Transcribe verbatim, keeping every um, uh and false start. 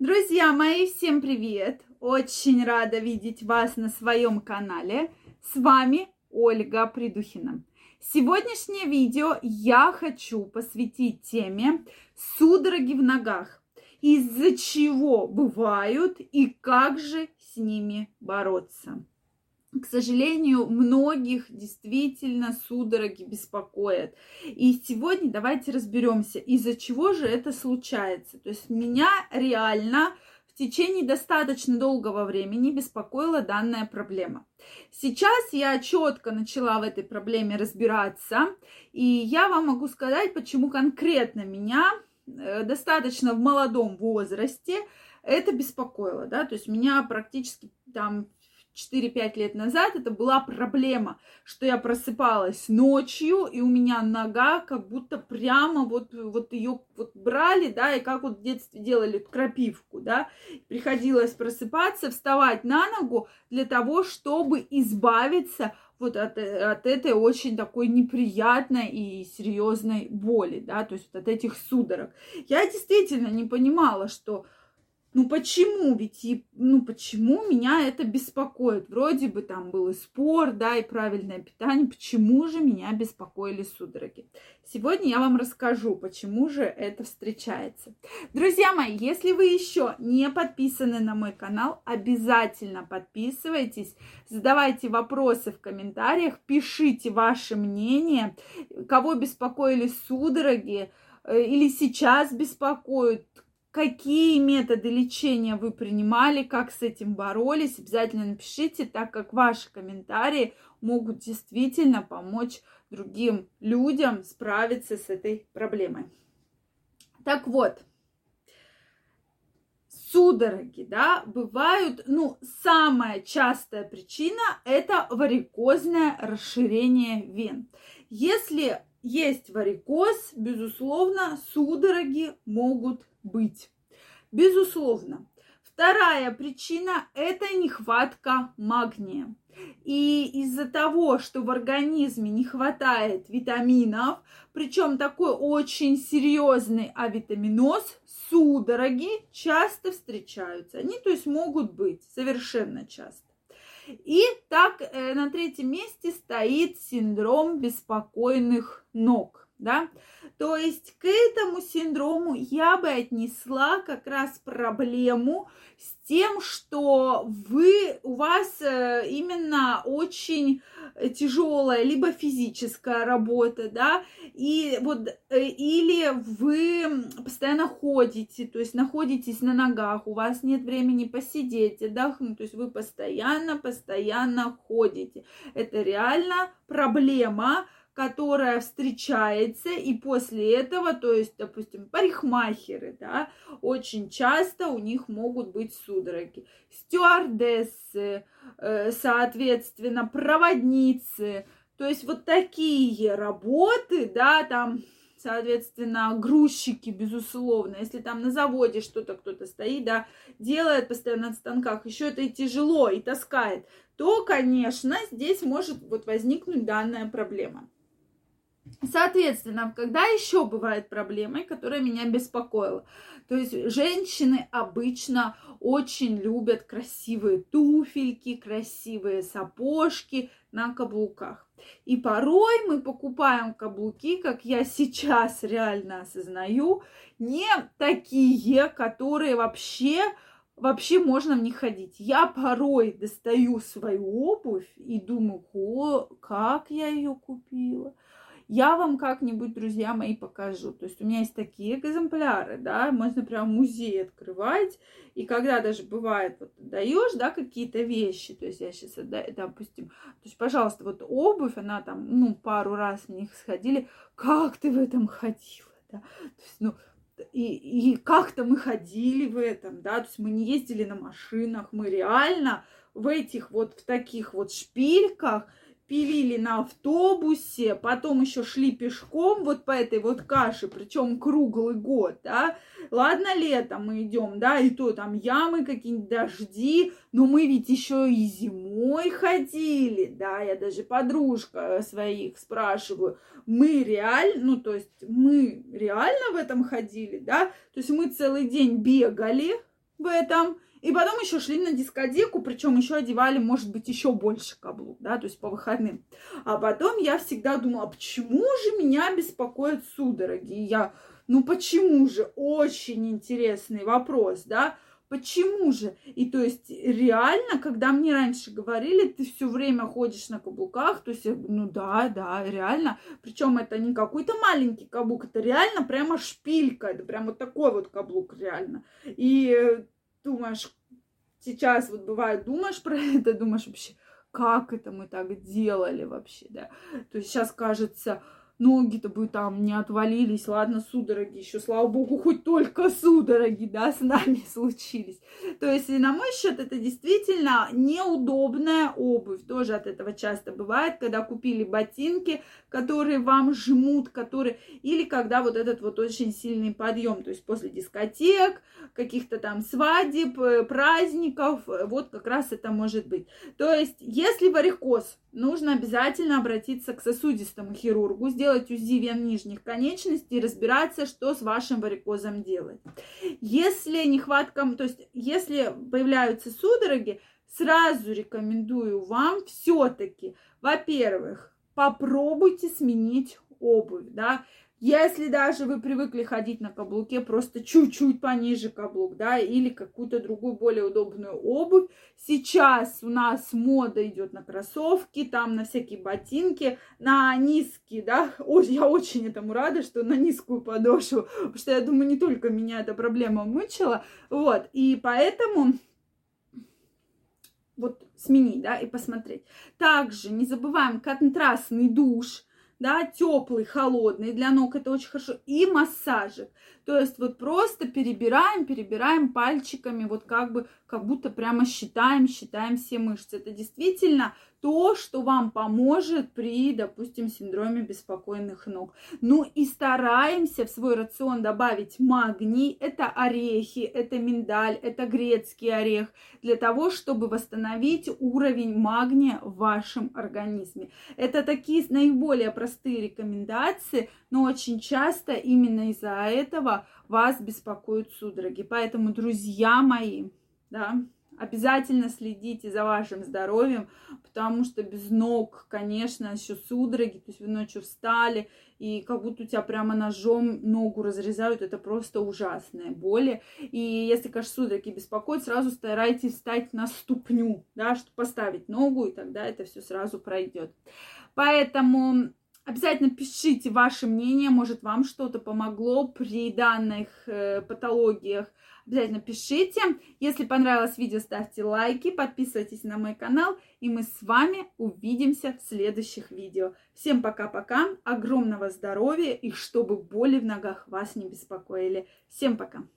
Друзья мои, всем привет! Очень рада видеть вас на своем канале. С вами Ольга Придухина. Сегодняшнее видео я хочу посвятить теме судороги в ногах. Из-за чего бывают и как же с ними бороться. К сожалению, многих действительно судороги беспокоят. И сегодня давайте разберемся, из-за чего же это случается. То есть меня реально в течение достаточно долгого времени беспокоила данная проблема. Сейчас я четко начала в этой проблеме разбираться. И я вам могу сказать, почему конкретно меня достаточно в молодом возрасте это беспокоило. Да? То есть меня практически там четыре-пять лет назад это была проблема, что я просыпалась ночью, и у меня нога как будто прямо вот, вот ее вот брали, да, и как вот в детстве делали крапивку, да, приходилось просыпаться, вставать на ногу для того, чтобы избавиться вот от, от этой очень такой неприятной и серьезной боли, да, то есть вот от этих судорог. Я действительно не понимала, что ну почему, ведь и, ну почему меня это беспокоит? Вроде бы там был и спорт, да, и правильное питание. Почему же меня беспокоили судороги? Сегодня я вам расскажу, почему же это встречается. Друзья мои, если вы еще не подписаны на мой канал, обязательно подписывайтесь, задавайте вопросы в комментариях, пишите ваше мнение, кого беспокоили судороги или сейчас беспокоят, какие методы лечения вы принимали, как с этим боролись, обязательно напишите, так как ваши комментарии могут действительно помочь другим людям справиться с этой проблемой. Так вот, судороги, да, бывают, ну, самая частая причина – это варикозное расширение вен. Если есть варикоз, безусловно, судороги могут быть. Безусловно. Вторая причина – это нехватка магния. И из-за того, что в организме не хватает витаминов, причем такой очень серьезный авитаминоз, судороги часто встречаются. Они, то есть, могут быть совершенно часто. И так на третьем месте стоит синдром беспокойных ног, да? То есть к этому синдрому я бы отнесла как раз проблему с тем, что вы, у вас именно очень тяжелая либо физическая работа, да, и вот, или вы постоянно ходите, то есть находитесь на ногах, у вас нет времени посидеть, отдохнуть, то есть вы постоянно, постоянно ходите. Это реально проблема, которая встречается, и после этого, то есть, допустим, парикмахеры, да, очень часто у них могут быть судороги. Стюардессы, соответственно, проводницы, то есть вот такие работы, да, там, соответственно, грузчики, безусловно, если там на заводе что-то кто-то стоит, да, делает постоянно на станках, еще это и тяжело, и таскает, то, конечно, здесь может вот возникнуть данная проблема. Соответственно, когда еще бывает проблема, которая меня беспокоила, то есть женщины обычно очень любят красивые туфельки, красивые сапожки на каблуках. И порой мы покупаем каблуки, как я сейчас реально осознаю, не такие, которые вообще... Вообще можно в них ходить. Я порой достаю свою обувь и думаю, о, как я ее купила. Я вам как-нибудь, друзья мои, покажу. То есть у меня есть такие экземпляры, да, можно прям музей открывать. И когда даже бывает, вот даешь, да, какие-то вещи, то есть я сейчас, отдаю, допустим, то есть, пожалуйста, вот обувь, она там, ну, пару раз в них сходили. Как ты в этом ходила, да? То есть, ну... И, и как-то мы ходили в этом, да, то есть мы не ездили на машинах, мы реально в этих вот, в таких вот шпильках пилили на автобусе, потом еще шли пешком вот по этой вот каше, причем круглый год, да, ладно, летом мы идем, да, и то там ямы какие-нибудь, дожди, но мы ведь еще и зимой ходили, да, я даже подружка своих спрашиваю, мы реально, ну, то есть мы реально в этом ходили, да, то есть мы целый день бегали, в этом. И потом еще шли на дискотеку, причем еще одевали, может быть, еще больше каблук, да, то есть по выходным. А потом я всегда думала, почему же меня беспокоят судороги? И я, ну почему же? Очень интересный вопрос, да, почему же? И то есть реально, когда мне раньше говорили, ты все время ходишь на каблуках, то есть, ну да, да, реально. Причем это не какой-то маленький каблук, это реально прямо шпилька, это прям вот такой вот каблук реально. И думаешь, сейчас вот бывает, думаешь про это, думаешь вообще, как это мы так делали вообще, да. То есть сейчас кажется, ноги-то бы там не отвалились, ладно, судороги еще, слава богу, хоть только судороги, да, с нами случились. То есть, на мой счет, это действительно неудобная обувь, тоже от этого часто бывает, когда купили ботинки, которые вам жмут, которые, или когда вот этот вот очень сильный подъем, то есть после дискотек, каких-то там свадеб, праздников, вот как раз это может быть. То есть, если варикоз, нужно обязательно обратиться к сосудистому хирургу, сделать УЗИ вен нижних конечностей и разбираться, что с вашим варикозом делать. Если нехватка, то есть если появляются судороги, сразу рекомендую вам все-таки, во-первых, попробуйте сменить обувь, да. Если даже вы привыкли ходить на каблуке, просто чуть-чуть пониже каблук, да, или какую-то другую более удобную обувь. Сейчас у нас мода идет на кроссовки, там на всякие ботинки, на низкие, да. О, я очень этому рада, что на низкую подошву, потому что, я думаю, не только меня эта проблема мучила, вот, и поэтому... вот сменить, да, и посмотреть. Также не забываем контрастный душ, да, теплый, холодный, для ног это очень хорошо, и массажик. То есть вот просто перебираем, перебираем пальчиками, вот как бы, как будто прямо считаем, считаем все мышцы. Это действительно то, что вам поможет при, допустим, синдроме беспокойных ног. Ну и стараемся в свой рацион добавить магний, это орехи, это миндаль, это грецкий орех, для того, чтобы восстановить уровень магния в вашем организме. Это такие наиболее простые рекомендации, но очень часто именно из-за этого вас беспокоят судороги. Поэтому, друзья мои, да, обязательно следите за вашим здоровьем, потому что без ног, конечно, еще судороги, то есть вы ночью встали, и как будто у тебя прямо ножом ногу разрезают, это просто ужасные боли. И если, конечно, судороги беспокоят, сразу старайтесь встать на ступню, да, чтобы поставить ногу, и тогда это все сразу пройдет. Поэтому... обязательно пишите ваше мнение, может, вам что-то помогло при данных э, патологиях. Обязательно пишите. Если понравилось видео, ставьте лайки, подписывайтесь на мой канал, и мы с вами увидимся в следующих видео. Всем пока-пока, огромного здоровья, и чтобы боли в ногах вас не беспокоили. Всем пока!